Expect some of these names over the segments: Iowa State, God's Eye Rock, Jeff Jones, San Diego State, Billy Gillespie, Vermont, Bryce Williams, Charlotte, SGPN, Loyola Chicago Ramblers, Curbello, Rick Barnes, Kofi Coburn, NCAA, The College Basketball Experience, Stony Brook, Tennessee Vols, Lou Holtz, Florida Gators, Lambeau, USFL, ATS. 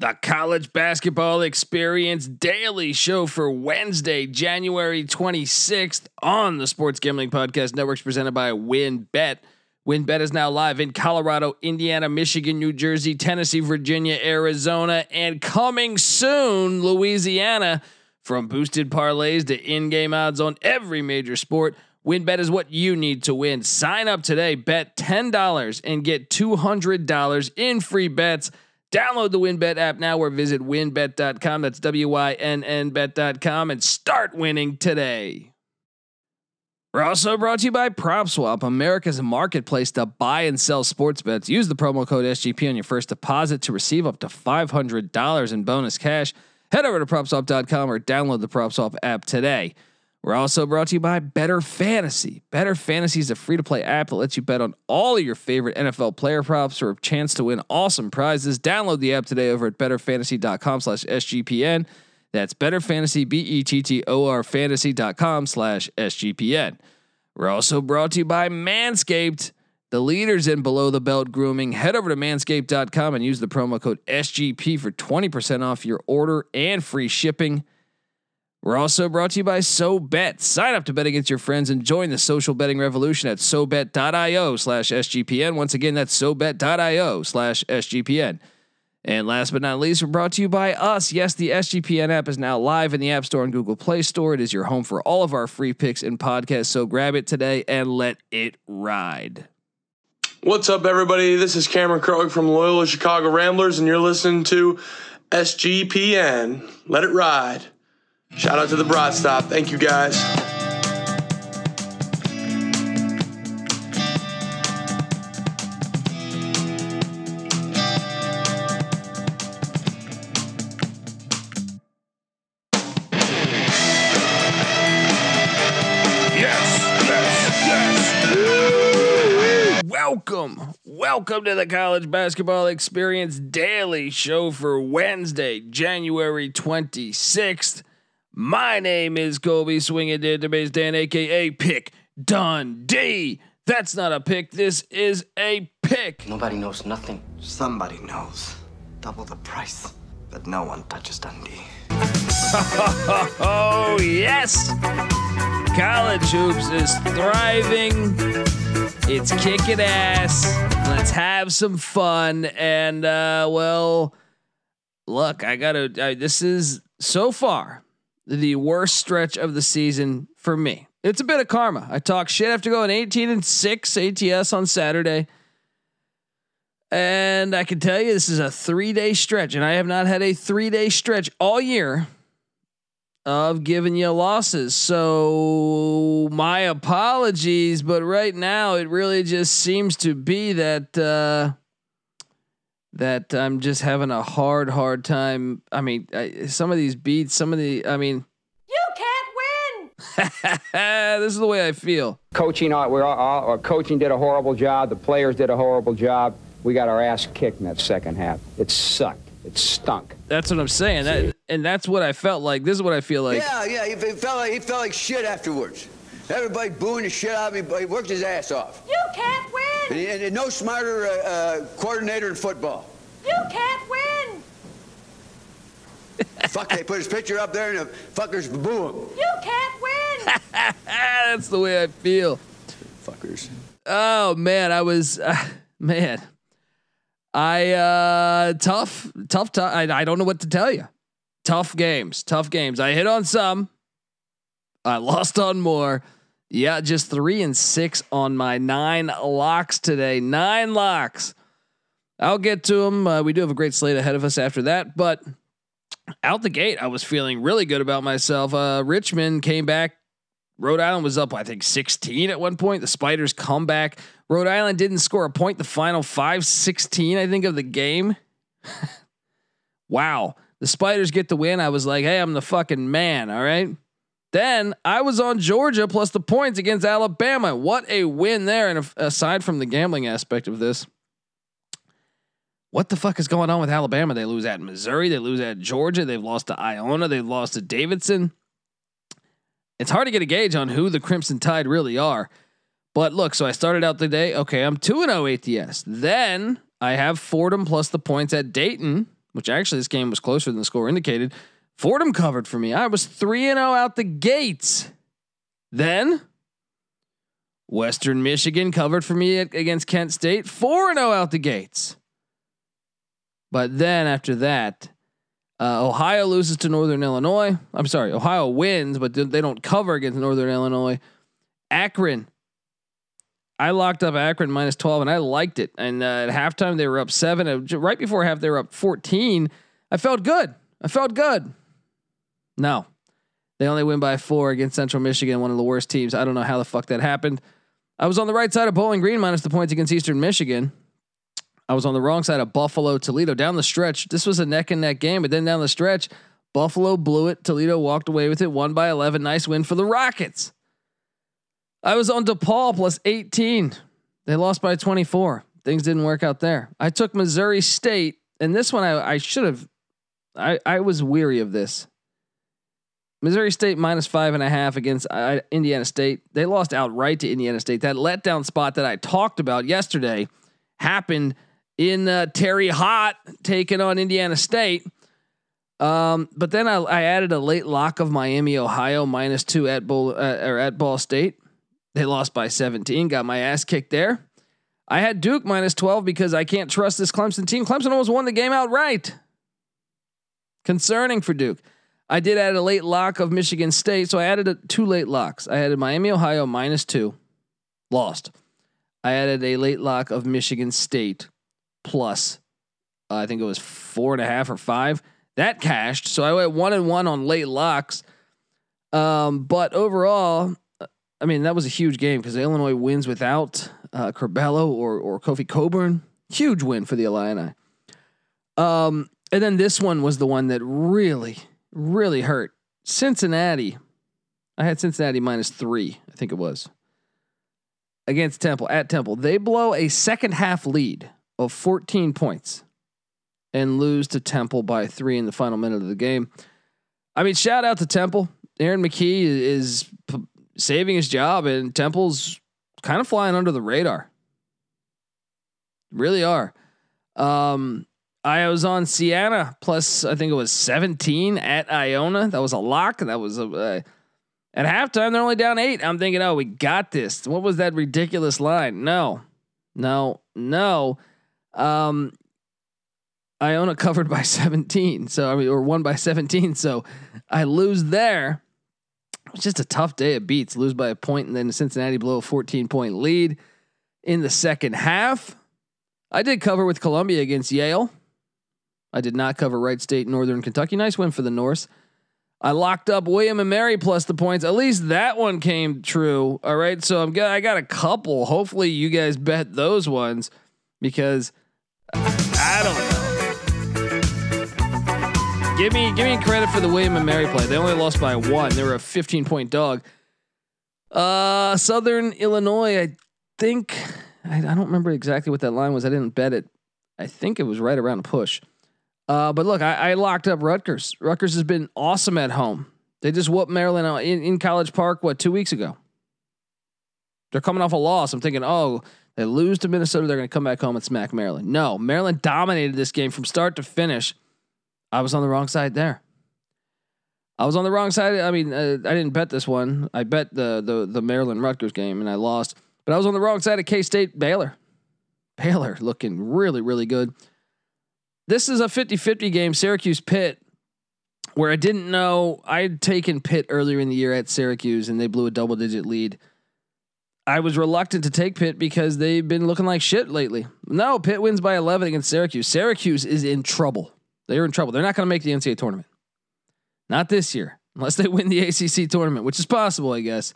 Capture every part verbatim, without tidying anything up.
The College Basketball Experience Daily Show for Wednesday, January twenty-sixth on the Sports Gambling Podcast Network is presented by WinBet. WinBet is now live in Colorado, Indiana, Michigan, New Jersey, Tennessee, Virginia, Arizona, and coming soon, Louisiana. From boosted parlays to in-game odds on every major sport, WinBet is what you need to win. Sign up today, bet ten dollars and get two hundred dollars in free bets. Download the WinBet app now or visit winbet dot com. That's W Y N N bet dot com and start winning today. We're also brought to you by PropSwap, America's marketplace to buy and sell sports bets. Use the promo code S G P on your first deposit to receive up to five hundred dollars in bonus cash. Head over to PropSwap dot com or download the PropSwap app today. We're also brought to you by Better Fantasy. Better Fantasy is a free-to-play app that lets you bet on all of your favorite N F L player props for a chance to win awesome prizes. Download the app today over at better fantasy dot com slash S G P N. That's Better Fantasy, B E T T O R fantasy dot com slash S G P N. We're also brought to you by Manscaped, the leaders in below-the-belt grooming. Head over to manscaped dot com and use the promo code S G P for twenty percent off your order and free shipping. We're also brought to you by SoBet. Sign up to bet against your friends and join the social betting revolution at SoBet dot I O slash S G P N. Once again, that's SoBet dot I O slash S G P N. And last but not least, we're brought to you by us. Yes, the S G P N app is now live in the App Store and Google Play Store. It is your home for all of our free picks and podcasts. So grab it today and let it ride. What's up, everybody? This is Cameron Krog from Loyola Chicago Ramblers, and you're listening to S G P N. Let it ride. Shout out to the Broadstop. Thank you, guys. Welcome, welcome to the College Basketball Experience Daily Show for Wednesday, January twenty-sixth. My name is Kobe Swingin' Database Dan, a k a. Pick Dundee. That's not a pick. This is a pick. Nobody knows nothing. Somebody knows. Double the price, but no one touches Dundee. Oh, yes. College Hoops is thriving. It's kicking ass. Let's have some fun. And, uh, well, look, I got to, uh, this is so far the worst stretch of the season for me. It's a bit of karma. I talk shit after going eighteen and six A T S on Saturday. And I can tell you, this is a three day stretch. And I have not had a three day stretch all year of giving you losses. So my apologies, but right now it really just seems to be that, uh, that I'm just having a hard, hard time. I mean, I, some of these beats, some of the, I mean, you can't win. This is the way I feel. Coaching, we're all, our coaching did a horrible job. The players did a horrible job. We got our ass kicked in that second half. It sucked. It stunk. That's what I'm saying. That, and that's what I felt like. This is what I feel like. Yeah, yeah. He felt like, he felt like shit afterwards. Everybody booing the shit out of me, but he worked his ass off. You can't win. And, and, and no smarter uh, uh, coordinator in football. You can't win. Fuck, they put his picture up there and the fuckers boo him. You can't win. That's the way I feel. Fuckers. Oh, man. I was, uh, man. I, uh, tough, tough, tough. I, I don't know what to tell you. Tough games, tough games. I hit on some. I lost on more. Yeah, just three and six on my nine locks today. Nine locks. I'll get to them. Uh, we do have a great slate ahead of us after that. But out the gate, I was feeling really good about myself. Uh, Richmond came back. Rhode Island was up, I think, sixteen at one point. The Spiders come back. Rhode Island didn't score a point the final five sixteen, I think, of the game. Wow. The Spiders get the win. I was like, hey, I'm the fucking man, all right? Then I was on Georgia plus the points against Alabama. What a win there. And aside from the gambling aspect of this, what the fuck is going on with Alabama? They lose at Missouri. They lose at Georgia. They've lost to Iona. They've lost to Davidson. It's hard to get a gauge on who the Crimson Tide really are, but look, so I started out the day. Okay. I'm two and oh A T S. Then I have Fordham plus the points at Dayton. which actually this game was closer than the score indicated. Fordham covered for me. I was three and oh out the gates. Then Western Michigan covered for me at, against Kent State, four and oh out the gates. But then after that, uh, Ohio loses to Northern Illinois. I'm sorry, Ohio wins, but they don't cover against Northern Illinois. Akron. I locked up Akron minus twelve, and I liked it. And uh, at halftime, they were up seven. Uh, right before half, they were up fourteen. I felt good. I felt good. No, they only win by four against Central Michigan, one of the worst teams. I don't know how the fuck that happened. I was on the right side of Bowling Green minus the points against Eastern Michigan. I was on the wrong side of Buffalo, Toledo down the stretch. This was a neck and neck game, but then down the stretch, Buffalo blew it. Toledo walked away with it, won by eleven. Nice win for the Rockets. I was on DePaul plus eighteen. They lost by twenty-four. Things didn't work out there. I took Missouri State, and this one I, I should have. I, I was weary of this. Missouri State minus five and a half against uh, Indiana State. They lost outright to Indiana State. That letdown spot that I talked about yesterday happened in uh, Terry Hott taking on Indiana State. Um, but then I, I added a late lock of Miami, Ohio minus two at Bo, uh, or at Ball State. They lost by seventeen. Got my ass kicked there. I had Duke minus twelve because I can't trust this Clemson team. Clemson almost won the game outright. Concerning for Duke. I did add a late lock of Michigan State. So I added a, two late locks. I added Miami, Ohio minus two. Lost. I added a late lock of Michigan State plus. Uh, I think it was four and a half or five. That cashed. So I went one and one on late locks. Um, but overall, I mean, that was a huge game because Illinois wins without uh, Curbello or or Kofi Coburn. Huge win for the Illini. Um, and then this one was the one that really, really hurt. Cincinnati. I had Cincinnati minus three, I think it was, against Temple at Temple. They blow a second half lead of fourteen points and lose to Temple by three in the final minute of the game. I mean, shout out to Temple. Aaron McKee is p- saving his job, and Temple's kind of flying under the radar. Really are. Um, I was on Siena plus, I think it was seventeen at Iona. That was a lock. That was a, uh, at halftime, they're only down eight. I'm thinking, oh, we got this. What was that ridiculous line? No, no, no. Um, Iona covered by seventeen. So I mean, or won by seventeen. So I lose there. It's just a tough day of beats. Lose by a point, and then Cincinnati blow a fourteen point lead in the second half. I did cover with Columbia against Yale. I did not cover Wright State, Northern Kentucky. Nice win for the Norse. I locked up William and Mary plus the points. At least that one came true. All right, so I'm got I got a couple. Hopefully, you guys bet those ones because I don't know. Give me, give me credit for the William and Mary play. They only lost by one. They were a fifteen point dog. Uh, Southern Illinois. I think I, I don't remember exactly what that line was. I didn't bet it. I think it was right around a push. Uh, but look, I, I locked up Rutgers. Rutgers has been awesome at home. They just whooped Maryland out in, in College Park. What, two weeks ago? They're coming off a loss. I'm thinking, oh, they lose to Minnesota. They're going to come back home and smack Maryland. No, Maryland dominated this game from start to finish. I was on the wrong side there. I was on the wrong side. I mean, uh, I didn't bet this one. I bet the the the Maryland Rutgers game and I lost. But I was on the wrong side of K-State Baylor. Baylor looking really, really good. This is a fifty-fifty game, Syracuse Pitt, where I didn't know. I had taken Pitt earlier in the year at Syracuse and they blew a double-digit lead. I was reluctant to take Pitt because they've been looking like shit lately. No, Pitt wins by eleven against Syracuse. Syracuse is in trouble. They're in trouble. They're not going to make the N C double A tournament. Not this year, unless they win the A C C tournament, which is possible, I guess.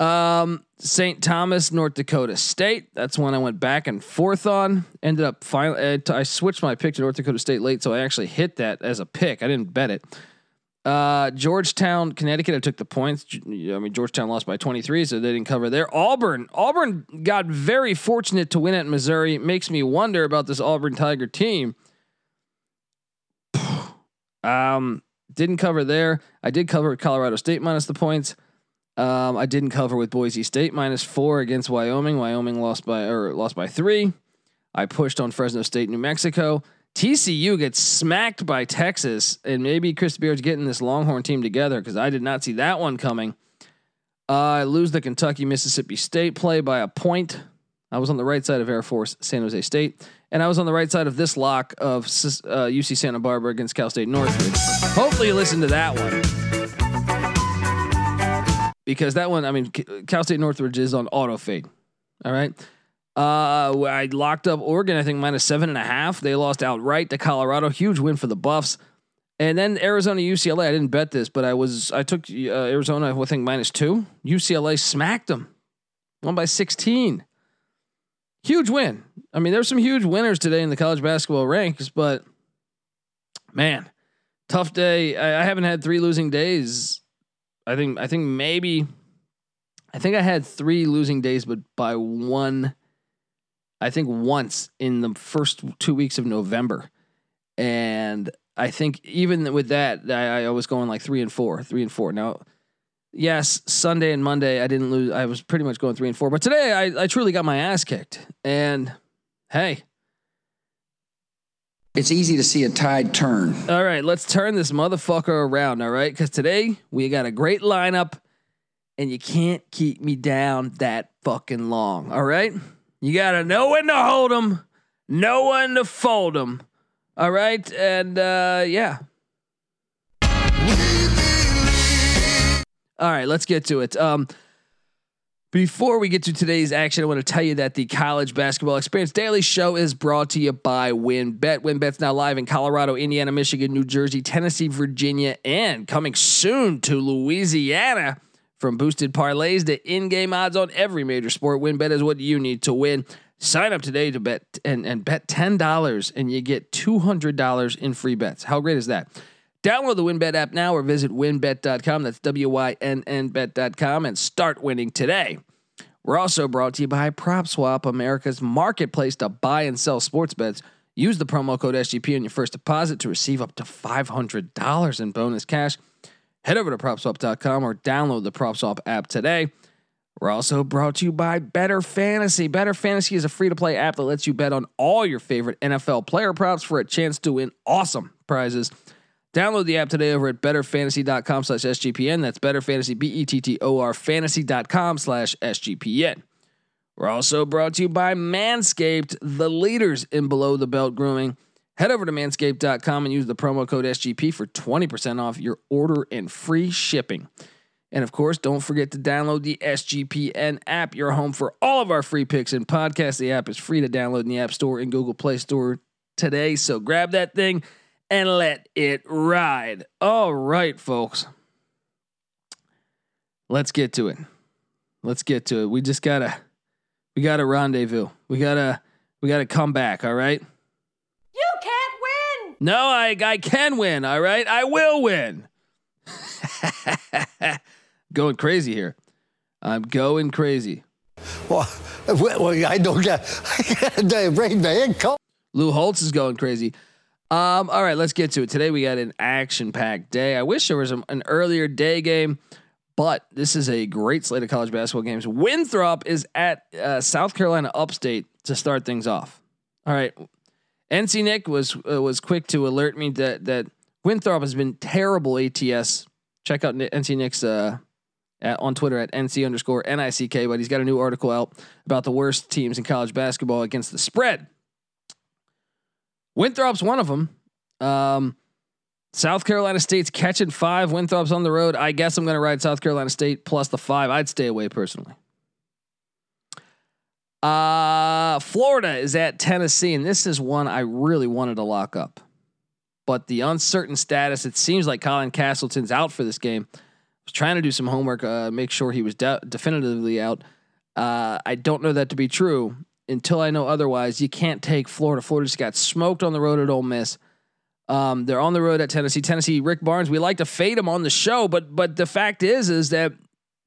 Um, Saint Thomas, North Dakota State. That's one I went back and forth on. Ended up finally, I switched my pick to North Dakota State late, so I actually hit that as a pick. I didn't bet it. Uh, Georgetown, Connecticut. I took the points. I mean, Georgetown lost by twenty-three, so they didn't cover there. Auburn. Auburn got very fortunate to win at Missouri. Makes me wonder about this Auburn Tiger team. Um, didn't cover there. I did cover Colorado State minus the points. Um, I didn't cover with Boise State minus four against Wyoming. Wyoming lost by or lost by three. I pushed on Fresno State, New Mexico. T C U gets smacked by Texas, and maybe Chris Beard's getting this Longhorn team together, because I did not see that one coming. Uh, I lose the Kentucky Mississippi State play by a point. I was on the right side of Air Force San Jose State, and I was on the right side of this lock of uh, U C Santa Barbara against Cal State Northridge. Hopefully you listen to that one, because that one, I mean, Cal State Northridge is on auto fade. All right. Uh, I locked up Oregon, I think minus seven and a half. They lost outright to Colorado. Huge win for the Buffs. And then Arizona, U C L A. I didn't bet this, but I was, I took uh, Arizona, I think minus two. U C L A smacked them, won by sixteen. Huge win. I mean, there's some huge winners today in the college basketball ranks, but man, tough day. I, I haven't had three losing days. I think, I think maybe, I think I had three losing days, but by one, I think once in the first two weeks of November. And I think even with that, I, I was going like three and four, three and four. Now, yes, Sunday and Monday I didn't lose. I was pretty much going three and four, but today I, I truly got my ass kicked. And hey, it's easy to see a tide turn. All right, let's turn this motherfucker around. All right, because today we got a great lineup, and you can't keep me down that fucking long. All right, you gotta know when to hold 'em, know when to fold 'em. All right, and uh, yeah. All right, let's get to it. Um, before we get to today's action, I want to tell you that the College Basketball Experience Daily Show is brought to you by WinBet. WinBet's now live in Colorado, Indiana, Michigan, New Jersey, Tennessee, Virginia, and coming soon to Louisiana. From boosted parlays to in-game odds on every major sport, WinBet is what you need to win. Sign up today to bet and, and bet ten dollars, and you get two hundred dollars in free bets. How great is that? Download the WinBet app now or visit winbet dot com. That's W Y N N bet dot com and start winning today. We're also brought to you by PropSwap, America's marketplace to buy and sell sports bets. Use the promo code S G P on your first deposit to receive up to five hundred dollars in bonus cash. Head over to PropSwap dot com or download the PropSwap app today. We're also brought to you by Better Fantasy. Better Fantasy is a free-to-play app that lets you bet on all your favorite N F L player props for a chance to win awesome prizes. Download the app today over at better fantasy dot com slash S G P N. That's Better Fantasy, B E T T O R, fantasy dot com slash S G P N. We're also brought to you by Manscaped, the leaders in below-the-belt grooming. Head over to manscaped dot com and use the promo code S G P for twenty percent off your order and free shipping. And of course, don't forget to download the S G P N app, your home for all of our free picks and podcasts. The app is free to download in the App Store and Google Play Store today. So grab that thing and let it ride. All right, folks. Let's get to it. Let's get to it. We just gotta, we gotta rendezvous. We gotta, we gotta come back. All right. You can't win. No, I, I can win. All right. I will win. Going crazy here. I'm going crazy. Well, well I don't get Lou Holtz is going crazy. Um, all right, let's get to it. Today we got an action-packed day. I wish there was a, an earlier day game, but this is a great slate of college basketball games. Winthrop is at uh, South Carolina Upstate to start things off. All right, N C Nick was uh, was quick to alert me that that Winthrop has been terrible A T S. Check out N C Nick's uh, at, on Twitter at N C underscore N I C K, but he's got a new article out about the worst teams in college basketball against the spread. Winthrop's one of them. Um, South Carolina State's catching five. Winthrop's on the road. I guess I'm going to ride South Carolina State plus the five. I'd stay away personally. Uh, Florida is at Tennessee, and this is one I really wanted to lock up. But the uncertain status, it seems like Colin Castleton's out for this game. I was trying to do some homework, uh, make sure he was de- definitively out. Uh, I don't know that to be true. Until I know otherwise, you can't take Florida. Florida just got smoked on the road at Ole Miss. Um, they're on the road at Tennessee. Tennessee, Rick Barnes, we like to fade him on the show, but but the fact is is that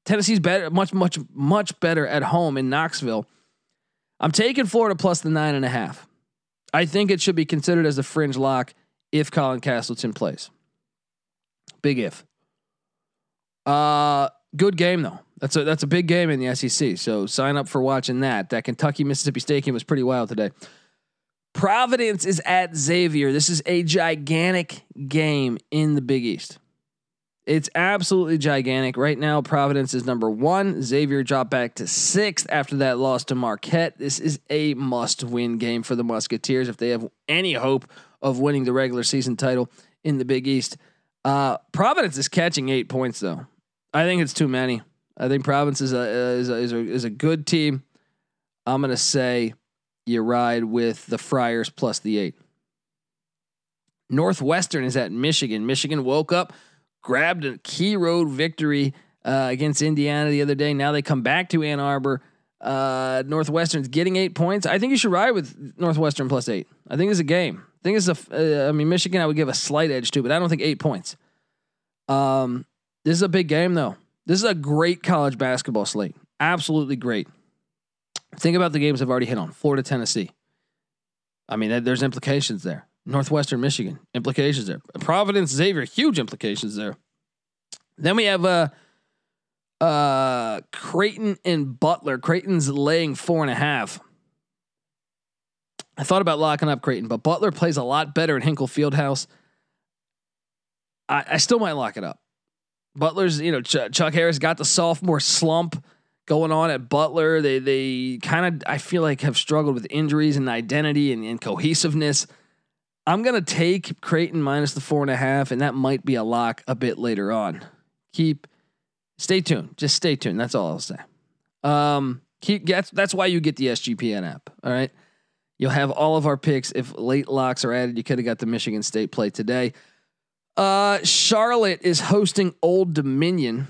Tennessee's better, much much much better at home in Knoxville. I'm taking Florida plus the nine and a half. I think it should be considered as a fringe lock if Colin Castleton plays. Big if. Uh, good game though. That's a that's a big game in the S E C. So sign up for watching that. That Kentucky Mississippi State game was pretty wild today. Providence is at Xavier. This is a gigantic game in the Big East. It's absolutely gigantic. Right now, Providence is number one. Xavier dropped back to sixth after that loss to Marquette. This is a must-win game for the Musketeers if they have any hope of winning the regular season title in the Big East. Uh, Providence is catching eight points, though. I think it's too many. I think Providence is a is a, is a, is a good team. I'm going to say you ride with the Friars plus the eight. Northwestern is at Michigan. Michigan woke up, grabbed a key road victory uh, against Indiana the other day. Now they come back to Ann Arbor. Uh, Northwestern's getting eight points. I think you should ride with Northwestern plus eight. I think it's a game. I think it's a. Uh, I mean, Michigan I would give a slight edge to, but I don't think eight points. Um, this is a big game though. This is a great college basketball slate. Absolutely great. Think about the games I've already hit on. Florida, Tennessee. I mean, th- there's implications there. Northwestern, Michigan, implications there. Providence, Xavier, huge implications there. Then we have uh, uh, Creighton and Butler. Creighton's laying four and a half. I thought about locking up Creighton, but Butler plays a lot better at Hinkle Fieldhouse. I, I still might lock it up. Butler's, you know, Ch- Chuck Harris got the sophomore slump going on at Butler. They they kind of, I feel like, have struggled with injuries and identity and, and cohesiveness. I'm going to take Creighton minus the four and a half, and that might be a lock a bit later on. Keep, stay tuned. Just stay tuned. That's all I'll say. Um, keep that's that's why you get the S G P N app. All right, you'll have all of our picks. If late locks are added, you could have got the Michigan State play today. Uh, Charlotte is hosting Old Dominion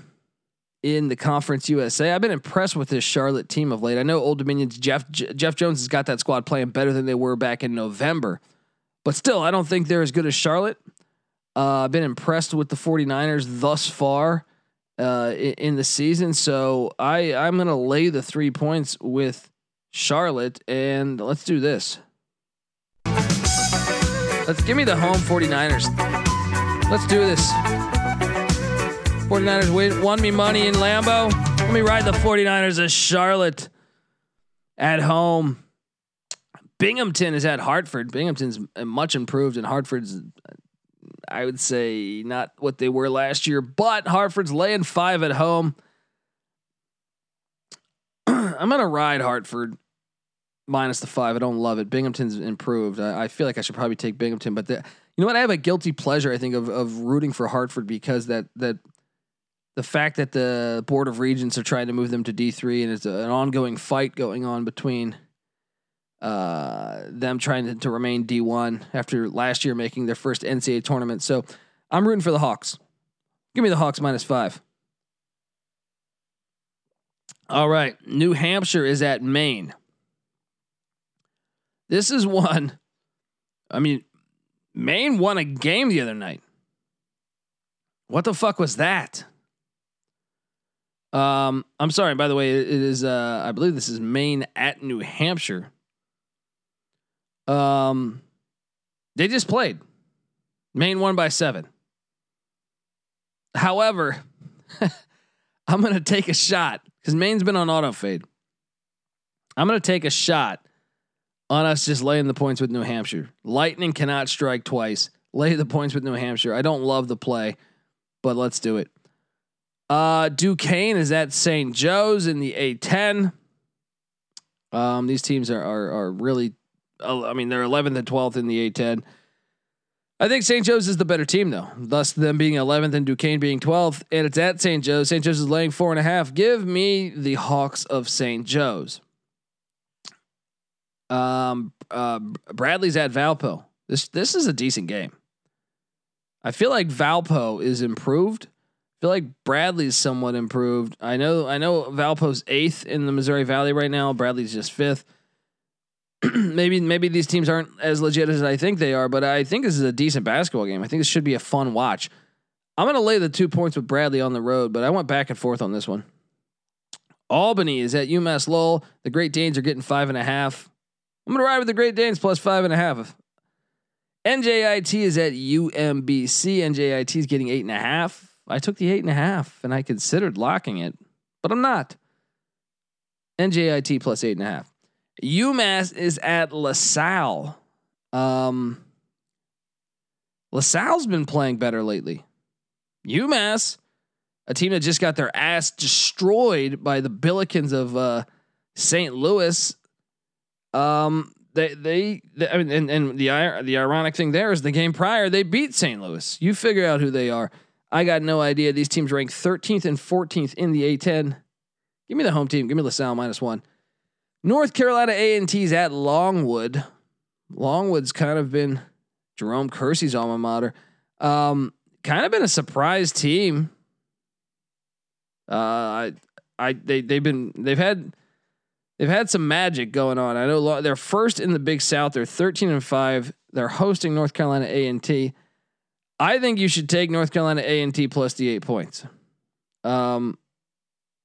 in the Conference U S A. I've been impressed with this Charlotte team of late. I know Old Dominion's Jeff J- Jeff Jones has got that squad playing better than they were back in November. But still, I don't think they're as good as Charlotte. Uh, I've been impressed with the 49ers thus far uh, in, in the season. So I, I'm going to lay the three points with Charlotte. And let's do this. Let's give me the home 49ers. Let's do this. 49ers win, won me money in Lambeau. Let me ride the 49ers of Charlotte at home. Binghamton is at Hartford. Binghamton's much improved, and Hartford's, I would say, not what they were last year, but Hartford's laying five at home. I'm going to ride Hartford minus the five. I don't love it. Binghamton's improved. I, I feel like I should probably take Binghamton, but the, you know what? I have a guilty pleasure, I think, of, of rooting for Hartford because that, that the fact that the Board of Regents are trying to move them to D three, and it's a, an ongoing fight going on between Uh, them trying to, to remain D one after last year making their first N C double A tournament. So I'm rooting for the Hawks. Give me the Hawks minus five. All right. New Hampshire is at Maine. This is one. I mean, Maine won a game the other night. What the fuck was that? Um, I'm sorry, by the way, it is, uh, I believe this is Maine at New Hampshire. Um, they just played. Maine won by seven. However, I'm going to take a shot because Maine's been on auto fade. I'm going to take a shot on us just laying the points with New Hampshire. Lightning cannot strike twice. Lay the points with New Hampshire. I don't love the play, but let's do it. Uh, Duquesne is at Saint Joe's in the A ten. Um, these teams are are are really. I mean, they're eleventh and twelfth in the A ten. I think Saint Joe's is the better team, though. Thus, them being eleventh and Duquesne being twelfth, and it's at Saint Joe's. Saint Joe's is laying four and a half. Give me the Hawks of Saint Joe's. Um, uh, Bradley's at Valpo. This this is a decent game. I feel like Valpo is improved. I feel like Bradley's somewhat improved. I know I know Valpo's eighth in the Missouri Valley right now. Bradley's just fifth. Maybe maybe these teams aren't as legit as I think they are, but I think this is a decent basketball game. I think this should be a fun watch. I'm going to lay the two points with Bradley on the road, but I went back and forth on this one. Albany is at UMass Lowell. The Great Danes are getting five and a half. I'm going to ride with the Great Danes plus five and a half. N J I T is at U M B C. N J I T is getting eight and a half. I took the eight and a half, and I considered locking it, but I'm not. N J I T plus eight and a half. UMass is at LaSalle. Um, LaSalle's been playing better lately. UMass, a team that just got their ass destroyed by the Billikens of uh, Saint Louis. Um, they, they, they I mean, and, and the the ironic thing there is the game prior they beat Saint Louis. You figure out who they are. I got no idea. These teams rank thirteenth and fourteenth in the A ten. Give me the home team. Give me LaSalle minus one. North Carolina A and T's at Longwood. Longwood's kind of been Jerome Kersey's alma mater. Um, kind of been a surprise team. Uh, I, I, they, they've been, they've had, they've had some magic going on. I know they're first in the Big South. They're thirteen and five. They're hosting North Carolina A and T. I think you should take North Carolina A and T plus the eight points. Um,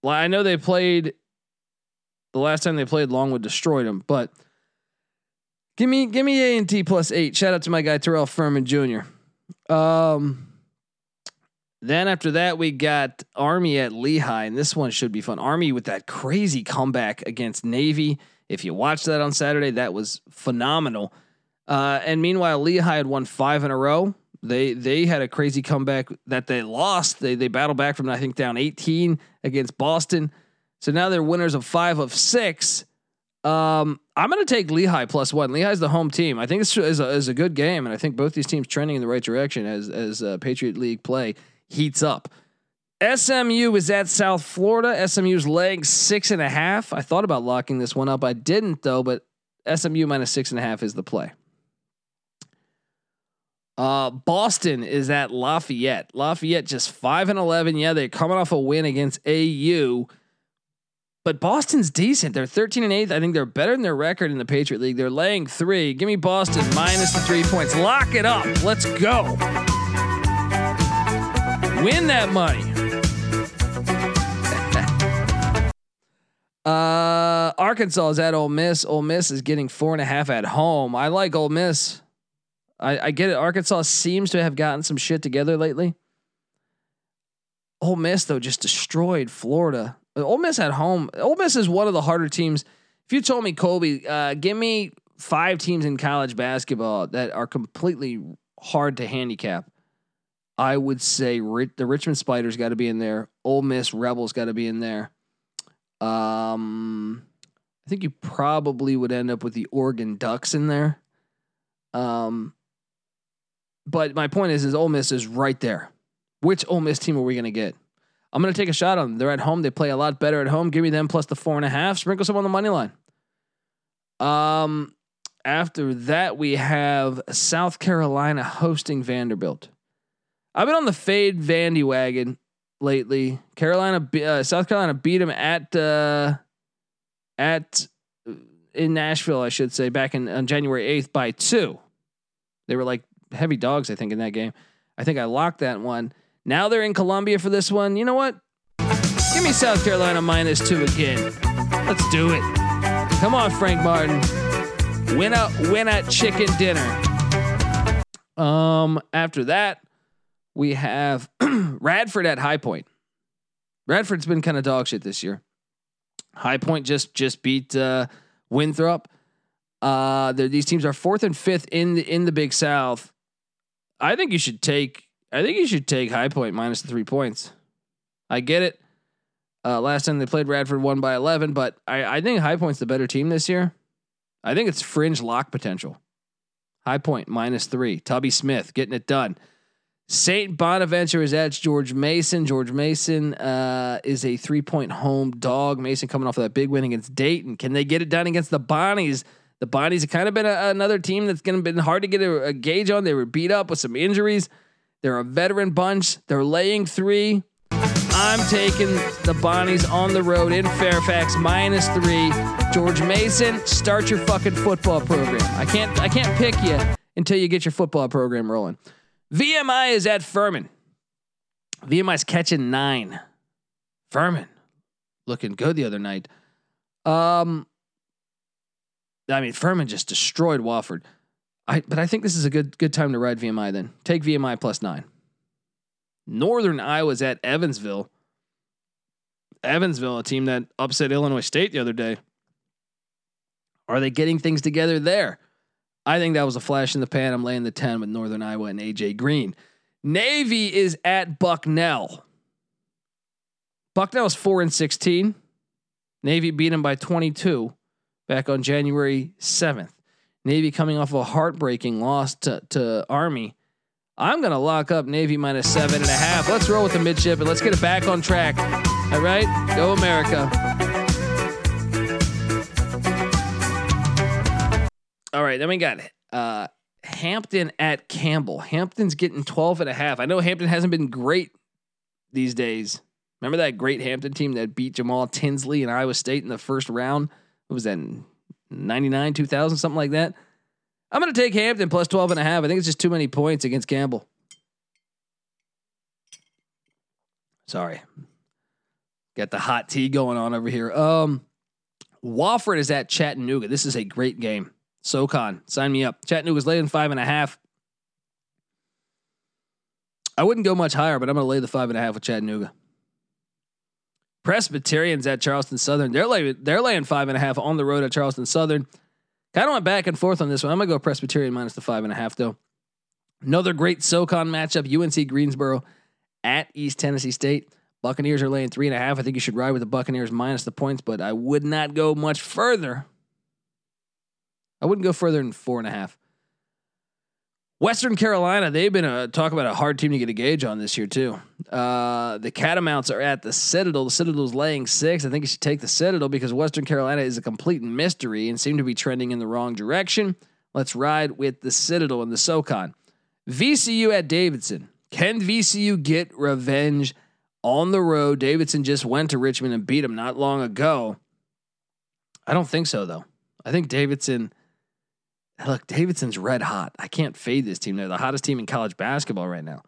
I know they played the last time they played Longwood destroyed them, but give me, give me A and T plus eight. Shout out to my guy, Terrell Furman Junior Um, Then after that, we got Army at Lehigh, and this one should be fun. Army with that crazy comeback against Navy. If you watched that on Saturday, that was phenomenal. Uh, and meanwhile, Lehigh had won five in a row. They they had a crazy comeback that they lost. They they battled back from, I think, down eighteen against Boston. So now they're winners of five of six. Um, I'm going to take Lehigh plus one. Lehigh's the home team. I think this is a, is a good game, and I think both these teams trending in the right direction as as uh, Patriot League play heats up. S M U is at South Florida. S M U's laying six and a half. I thought about locking this one up. I didn't though, but S M U minus six and a half is the play. Uh, Boston is at Lafayette. Lafayette just five and eleven. Yeah, they're coming off a win against A U, but Boston's decent. They're thirteen and eight. I think they're better than their record in the Patriot League. They're laying three. Give me Boston minus the three points. Lock it up. Let's go. Win that money. uh, Arkansas is at Ole Miss. Ole Miss is getting four and a half at home. I like Ole Miss. I, I get it. Arkansas seems to have gotten some shit together lately. Ole Miss though just destroyed Florida. Ole Miss at home. Ole Miss is one of the harder teams. If you told me, Kobe, uh, give me five teams in college basketball that are completely hard to handicap, I would say the Richmond Spiders got to be in there. Ole Miss Rebels got to be in there. Um, I think you probably would end up with the Oregon Ducks in there. Um, but my point is, is Ole Miss is right there. Which Ole Miss team are we going to get? I'm going to take a shot on them. They're at home. They play a lot better at home. Give me them plus the four and a half. Sprinkle some on the money line. Um, after that, we have South Carolina hosting Vanderbilt. I've been on the fade Vandy wagon lately. Carolina, uh, South Carolina beat them at uh, at in Nashville, I should say, back in on January eighth by two. They were like heavy dogs, I think, in that game. I think I locked that one. Now they're in Columbia for this one. You know what? Give me South Carolina minus two again. Let's do it. Come on, Frank Martin. Win a win a chicken dinner. Um, after that, we have Radford at High Point. Radford's been kind of dog shit this year. High Point just just beat uh, Winthrop. Uh, these teams are fourth and fifth in the in the Big South. I think you should take. I think you should take High Point minus the three points. I get it. Uh, last time they played, Radford won by eleven, but I, I think High Point's the better team this year. I think it's fringe lock potential. High Point minus three. Tubby Smith getting it done. Saint Bonaventure is at George Mason. George Mason uh, is a three-point home dog. Mason coming off of that big win against Dayton. Can they get it done against the Bonnies? The Bonnies have kind of been a, another team that's going to been hard to get a, a gauge on. They were beat up with some injuries. They're a veteran bunch. They're laying three. I'm taking the Bonnies on the road in Fairfax minus three. George Mason, start your fucking football program. I can't. I can't pick you until you get your football program rolling. V M I is at Furman. V M I's catching nine. Furman looking good the other night. Um, I mean, Furman just destroyed Wofford. I but I think this is a good good time to ride V M I. Then take V M I plus nine. Northern Iowa's at Evansville. Evansville, a team that upset Illinois State the other day. Are they getting things together there? I think that was a flash in the pan. I'm laying the ten with Northern Iowa and A J Green. Navy is at Bucknell. Bucknell is four and sixteen. Navy beat him by twenty-two back on January seventh. Navy coming off a heartbreaking loss to, to Army. I'm going to lock up Navy minus seven and a half. Let's roll with the midship and let's get it back on track. All right, go America. All right, then we got uh, Hampton at Campbell. Hampton's getting twelve and a half. I know Hampton hasn't been great these days. Remember that great Hampton team that beat Jamal Tinsley and Iowa State in the first round? What was that, ninety-nine, two thousand, something like that? I'm going to take Hampton plus twelve and a half. I think it's just too many points against Campbell. Sorry. Got the hot tea going on over here. Um, Wofford is at Chattanooga. This is a great game. SoCon, sign me up. Chattanooga's laying five and a half. I wouldn't go much higher, but I'm going to lay the five and a half with Chattanooga. Presbyterian's at Charleston Southern. They're laying they're laying five and a half on the road at Charleston Southern. Kind of went back and forth on this one. I'm gonna go Presbyterian minus the five and a half though. Another great SoCon matchup. U N C Greensboro at East Tennessee State. Buccaneers are laying three and a half. I think you should ride with the Buccaneers minus the points, but I would not go much further. I wouldn't go further than four and a half. Western Carolina, they've been a talk about a hard team to get a gauge on this year too. Uh, the Catamounts are at the Citadel. The Citadel's laying six. I think you should take the Citadel because Western Carolina is a complete mystery and seem to be trending in the wrong direction. Let's ride with the Citadel and the SoCon. V C U at Davidson. Can V C U get revenge on the road? Davidson just went to Richmond and beat them not long ago. I don't think so though. I think Davidson. Look, Davidson's red hot. I can't fade this team. They're the hottest team in college basketball right now.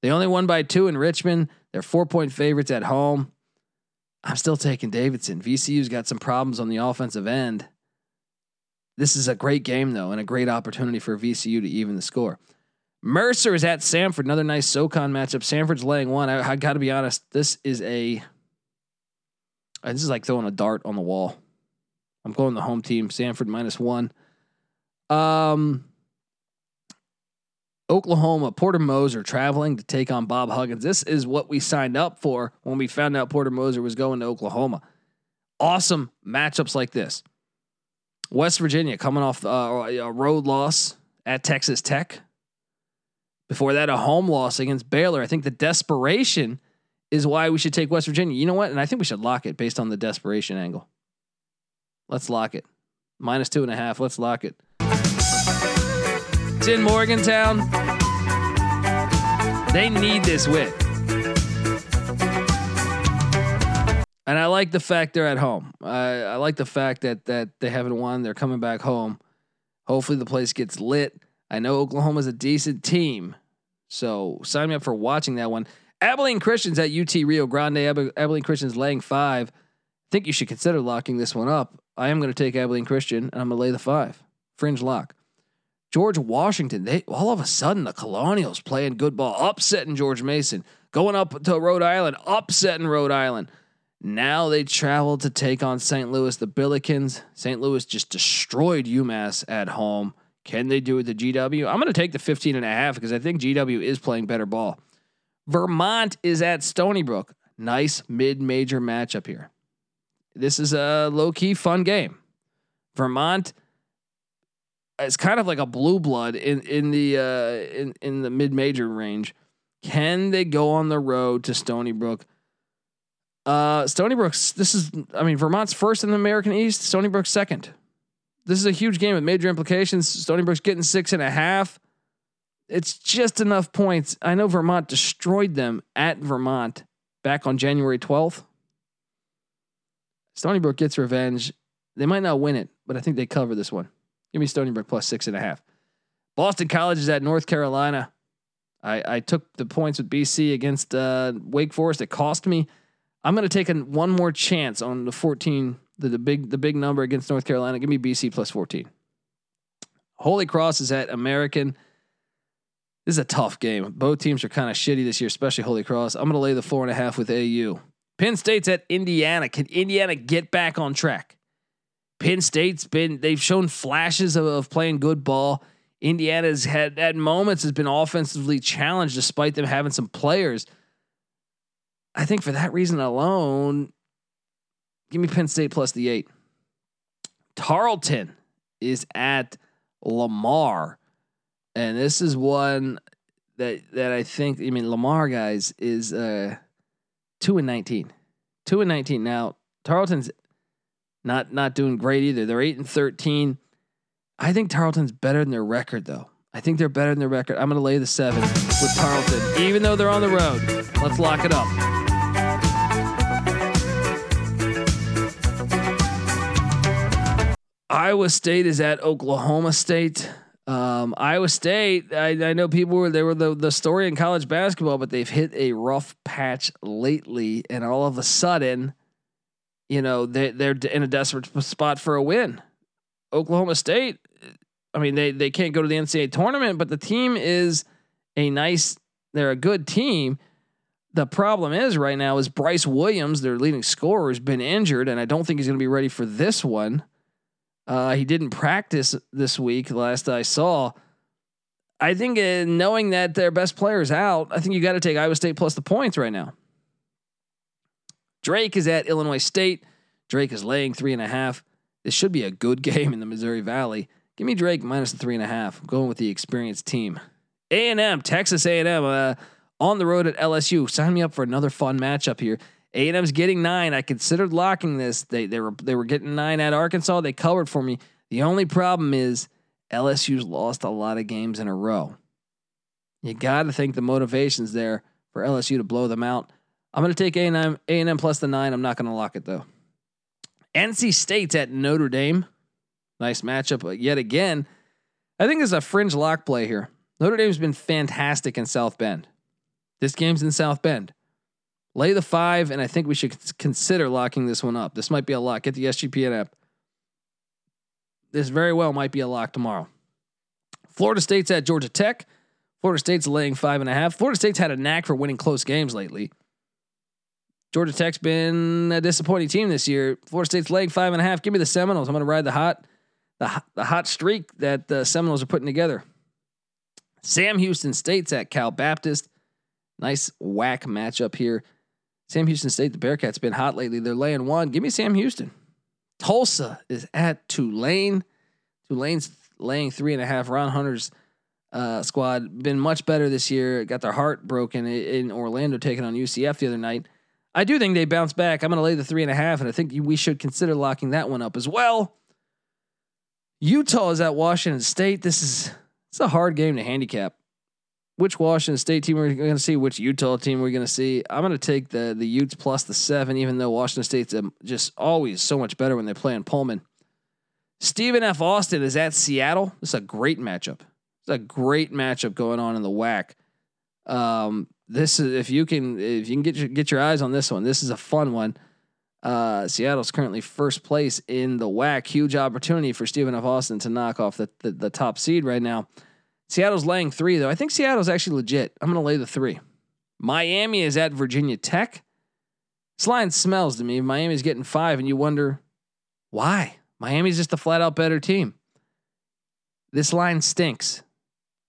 They only won by two in Richmond. They're four-point favorites at home. I'm still taking Davidson. V C U's got some problems on the offensive end. This is a great game, though, and a great opportunity for V C U to even the score. Mercer is at Samford. Another nice SoCon matchup. Samford's laying one. I, I got to be honest. This is a... This is like throwing a dart on the wall. I'm going the home team. Samford minus one. Um, Oklahoma, Porter Moser traveling to take on Bob Huggins. This is what we signed up for when we found out Porter Moser was going to Oklahoma. Awesome matchups like this. West Virginia coming off uh, a road loss at Texas Tech. Before that, a home loss against Baylor. I think the desperation is why we should take West Virginia. You know what? And I think we should lock it based on the desperation angle. Let's lock it. Minus two and a half. Let's lock it. It's in Morgantown. They need this win. And I like the fact they're at home. I, I like the fact that that they haven't won. They're coming back home. Hopefully the place gets lit. I know Oklahoma's a decent team. So sign me up for watching that one. Abilene Christian's at U T Rio Grande. Ab- Abilene Christian's laying five. I think you should consider locking this one up. I am going to take Abilene Christian, and I'm going to lay the five. Fringe lock. George Washington, they all of a sudden the Colonials playing good ball, upsetting George Mason, going up to Rhode Island, upsetting Rhode Island. Now they travel to take on Saint Louis, the Billikens. Saint Louis just destroyed UMass at home. Can they do it to G W? I'm going to take the fifteen and a half because I think G W is playing better ball. Vermont is at Stony Brook. Nice mid-major matchup here. This is a low-key fun game. Vermont, it's kind of like a blue blood in, in the, uh, in, in the mid major range. Can they go on the road to Stony Brook? Uh, Stony Brook's, this is, I mean, Vermont's first in the American East, Stony Brook's second. This is a huge game with major implications. Stony Brook's getting six and a half. It's just enough points. I know Vermont destroyed them at Vermont back on January twelfth. Stony Brook gets revenge. They might not win it, but I think they cover this one. Give me Stony Brook plus six and a half. Boston College is at North Carolina. I, I took the points with B C against uh, Wake Forest. It cost me. I'm going to take a, one more chance on the fourteen, the, the big the big number against North Carolina. Give me B C plus fourteen. Holy Cross is at American. This is a tough game. Both teams are kind of shitty this year, especially Holy Cross. I'm going to lay the four and a half with A U. Penn State's at Indiana. Can Indiana get back on track? Penn State's been, they've shown flashes of, of playing good ball. Indiana's had at moments has been offensively challenged despite them having some players. I think for that reason alone, give me Penn State plus the eight. Tarleton is at Lamar. And this is one that, that I think, I mean, Lamar, guys, is uh two and nineteen. Two and nineteen. Now, Tarleton's not not doing great either. They're eight and thirteen. I think Tarleton's better than their record, though. I think they're better than their record. I'm gonna lay the seven with Tarleton, even though they're on the road. Let's lock it up. Iowa State is at Oklahoma State. Um, Iowa State, I, I know people were, they were the, the story in college basketball, but they've hit a rough patch lately. And all of a sudden, you know, they, they're in a desperate spot for a win. Oklahoma State, I mean, they, they can't go to the N C double A tournament, but the team is a nice, they're a good team. The problem is right now is Bryce Williams, their leading scorer, has been injured. And I don't think he's going to be ready for this one. Uh, he didn't practice this week. Last I saw, I think uh, knowing that their best player is out, I think you got to take Iowa State plus the points right now. Drake is at Illinois State. Drake is laying three and a half. This should be a good game in the Missouri Valley. Give me Drake minus the three and a half. I'm going with the experienced team. A and M, Texas A and M, uh, on the road at L S U. Sign me up for another fun matchup here. A and M's getting nine. I considered locking this. They they were they were getting nine at Arkansas. They covered for me. The only problem is L S U's lost a lot of games in a row. You got to think the motivation's there for L S U to blow them out. I'm going to take A and M A and M plus the nine. I'm not going to lock it though. N C State's at Notre Dame. Nice matchup yet again. I think there's a fringe lock play here. Notre Dame's been fantastic in South Bend. This game's in South Bend. Lay the five, and I think we should consider locking this one up. This might be a lock. Get the S G P N app. This very well might be a lock tomorrow. Florida State's at Georgia Tech. Florida State's laying five and a half. Florida State's had a knack for winning close games lately. Georgia Tech's been a disappointing team this year. Florida State's laying five and a half. Give me the Seminoles. I'm going to ride the hot, the, the hot streak that the Seminoles are putting together. Sam Houston State's at Cal Baptist. Nice whack matchup here. Sam Houston State, the Bearcats, been hot lately. They're laying one. Give me Sam Houston. Tulsa is at Tulane. Tulane's laying three and a half. Ron Hunter's uh, squad been much better this year. Got their heart broken in Orlando, taking on U C F the other night. I do think they bounce back. I'm going to lay the three and a half, and I think we should consider locking that one up as well. Utah is at Washington State. This is it's a hard game to handicap. Which Washington State team we're going to see, which Utah team we're going to see. I'm going to take the the Utes plus the seven, even though Washington State's just always so much better when they play in Pullman. Stephen F Austin is at Seattle. This is a great matchup. It's a great matchup going on in the W A C. Um, this is if you can if you can get your, get your eyes on this one. This is a fun one. Uh, Seattle's currently first place in the W A C. Huge opportunity for Stephen F Austin to knock off the the, the top seed right now. Seattle's laying three, though. I think Seattle's actually legit. I'm going to lay the three. Miami is at Virginia Tech. This line smells to me. Miami's getting five, and you wonder why. Miami's just a flat-out better team. This line stinks.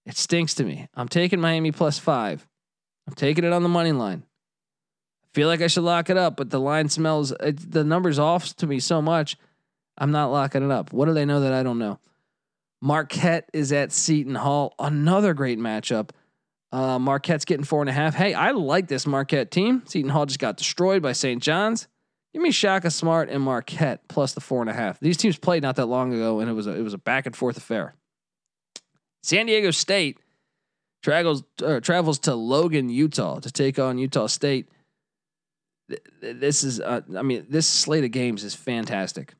It stinks to me. I'm taking Miami plus five. I'm taking it on the money line. I feel like I should lock it up, but the line smells. It, the number's off to me so much, I'm not locking it up. What do they know that I don't know? Marquette is at Seton Hall. Another great matchup. Uh, Marquette's getting four and a half. Hey, I like this Marquette team. Seton Hall just got destroyed by Saint John's. Give me Shaka Smart and Marquette plus the four and a half. These teams played not that long ago, and it was a, it was a back and forth affair. San Diego State travels uh, travels to Logan, Utah, to take on Utah State. This is, uh, I mean, this slate of games is fantastic.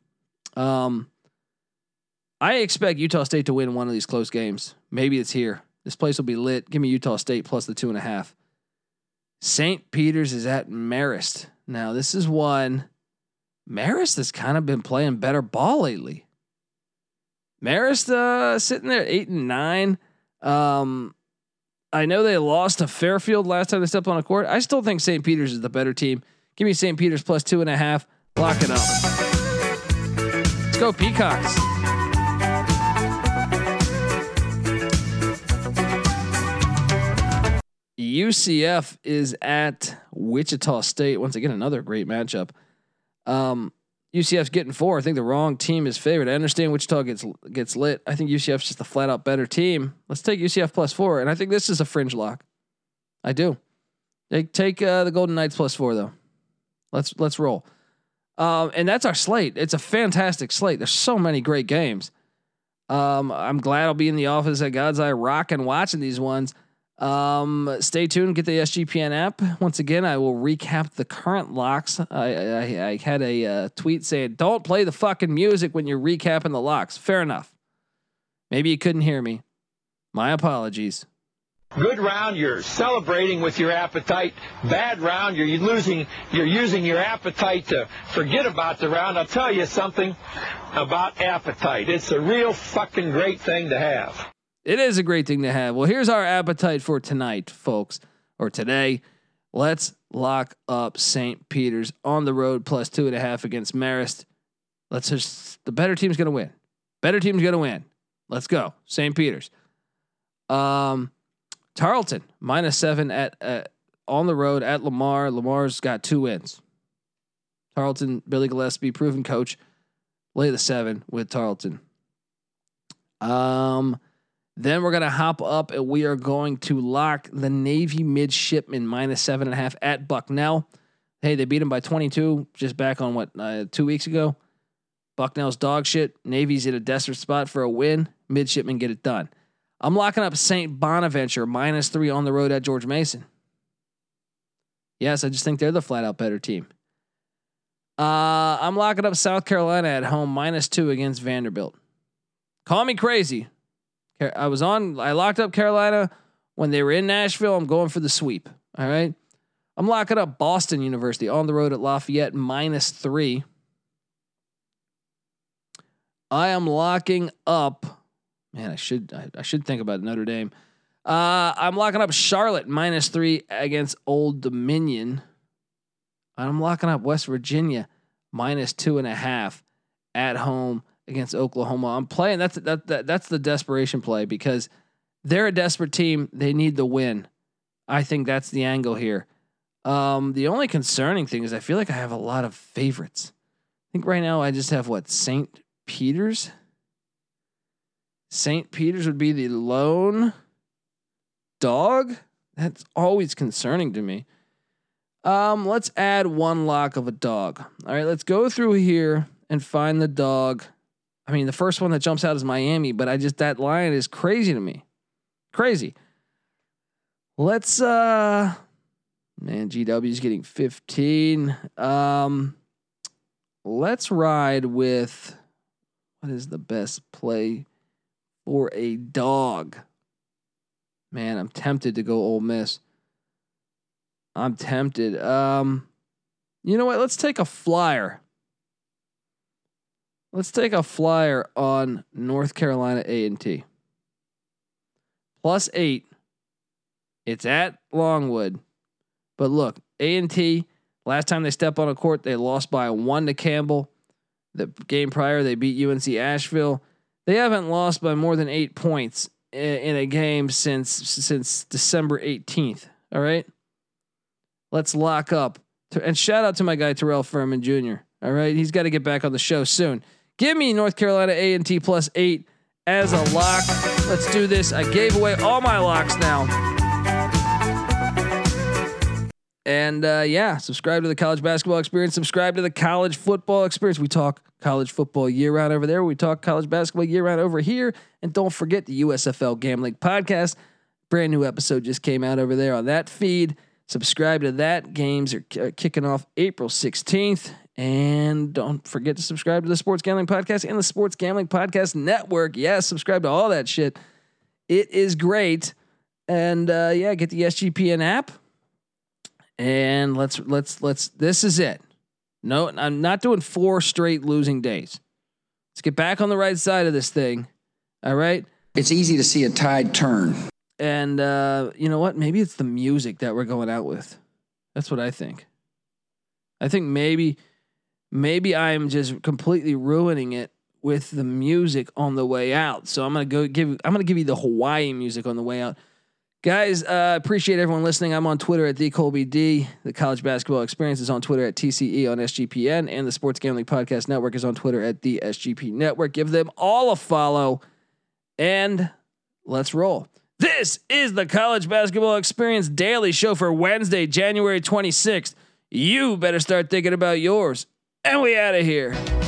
Um. I expect Utah State to win one of these close games. Maybe it's here. This place will be lit. Give me Utah State plus the two and a half. Saint Peter's is at Marist. Now this is one. Marist has kind of been playing better ball lately. Marist uh, sitting there eight and nine. Um, I know they lost to Fairfield last time they stepped on a court. I still think Saint Peter's is the better team. Give me Saint Peter's plus two and a half. Lock it up. go, Peacocks. U C F is at Wichita State. Once again, another great matchup. Um, U C F's getting four. I think the wrong team is favored. I understand Wichita gets gets lit. I think U C F's just a flat out better team. Let's take U C F plus four. And I think this is a fringe lock. I do. They take uh, the Golden Knights plus four though. Let's let's roll. Um, and that's our slate. It's a fantastic slate. There's so many great games. Um, I'm glad I'll be in the office at God's Eye Rock and watching these ones. Um, stay tuned. Get the S G P N app. Once again, I will recap the current locks. I, I, I had a uh, tweet saying, "Don't play the fucking music when you're recapping the locks." Fair enough. Maybe you couldn't hear me. My apologies. Good round, you're celebrating with your appetite. Bad round, you're losing. You're using your appetite to forget about the round. I'll tell you something about appetite. It's a real fucking great thing to have. It is a great thing to have. Well, here's our appetite for tonight, folks, or today. Let's lock up Saint Peter's on the road plus two and a half against Marist. Let's just the better team's gonna win. Better team's gonna win. Let's go, Saint Peter's. Um. Tarleton minus seven at, at on the road at Lamar. Lamar's got two wins. Tarleton, Billy Gillespie, proven coach, lay the seven with Tarleton. Um, then we're gonna hop up and we are going to lock the Navy Midshipmen minus seven and a half at Bucknell. Hey, they beat them by twenty-two just back on what uh, two weeks ago. Bucknell's dog shit. Navy's in a desperate spot for a win. Midshipmen get it done. I'm locking up Saint Bonaventure minus three on the road at George Mason. Yes, I just think they're the flat out better team. Uh, I'm locking up South Carolina at home minus two against Vanderbilt. Call me crazy. I was on. I locked up Carolina when they were in Nashville. I'm going for the sweep. All right. I'm locking up Boston University on the road at Lafayette minus three. I am locking up. Man, I should I, I should think about Notre Dame. Uh, I'm locking up Charlotte minus three against Old Dominion. I'm locking up West Virginia minus two and a half at home against Oklahoma. I'm playing that's that, that that's the desperation play because they're a desperate team. They need the win. I think that's the angle here. Um, the only concerning thing is I feel like I have a lot of favorites. I think right now I just have what Saint Peter's. Saint Peter's would be the lone dog. That's always concerning to me. Um, let's add one lock of a dog. All right, let's go through here and find the dog. I mean, the first one that jumps out is Miami, but I just, that line is crazy to me. Crazy. Let's, uh, man, G W's getting fifteen. Um, let's ride with, what is the best play or a dog? Man, I'm tempted to go Ole Miss. I'm tempted. Um, you know what? Let's take a flyer. Let's take a flyer on North Carolina A and T. Plus eight. It's at Longwood. But look, A and T, last time they stepped on a court, they lost by one to Campbell. The game prior, they beat U N C Asheville. They haven't lost by more than eight points in a game since since December eighteenth. All right, let's lock up. And shout out to my guy Terrell Furman Junior All right, he's got to get back on the show soon. Give me North Carolina A and T plus eight as a lock. Let's do this. I gave away all my locks now. And uh, yeah, subscribe to the College Basketball Experience. Subscribe to the College Football Experience. We talk college football year round over there. We talk college basketball year round over here. And don't forget the U S F L Gambling Podcast. Brand new episode just came out over there on that feed. Subscribe to that. Games are, k- are kicking off April sixteenth. And don't forget to subscribe to the Sports Gambling Podcast and the Sports Gambling Podcast Network. Yes, subscribe to all that shit. It is great. And uh, yeah, get the S G P N app. And let's, let's, let's, this is it. No, I'm not doing four straight losing days. Let's get back on the right side of this thing. All right. It's easy to see a tide turn. And uh, you know what? Maybe it's the music that we're going out with. That's what I think. I think maybe, maybe I'm just completely ruining it with the music on the way out. So I'm gonna go give I'm gonna give you the Hawaii music on the way out. Guys, I uh, appreciate everyone listening. I'm on Twitter at TheColbyD. The College Basketball Experience is on Twitter at T C E on S G P N. And the Sports Gambling Podcast Network is on Twitter at the S G P Network. Give them all a follow. And let's roll. This is the College Basketball Experience Daily Show for Wednesday, January twenty-sixth. You better start thinking about yours. And we out of here.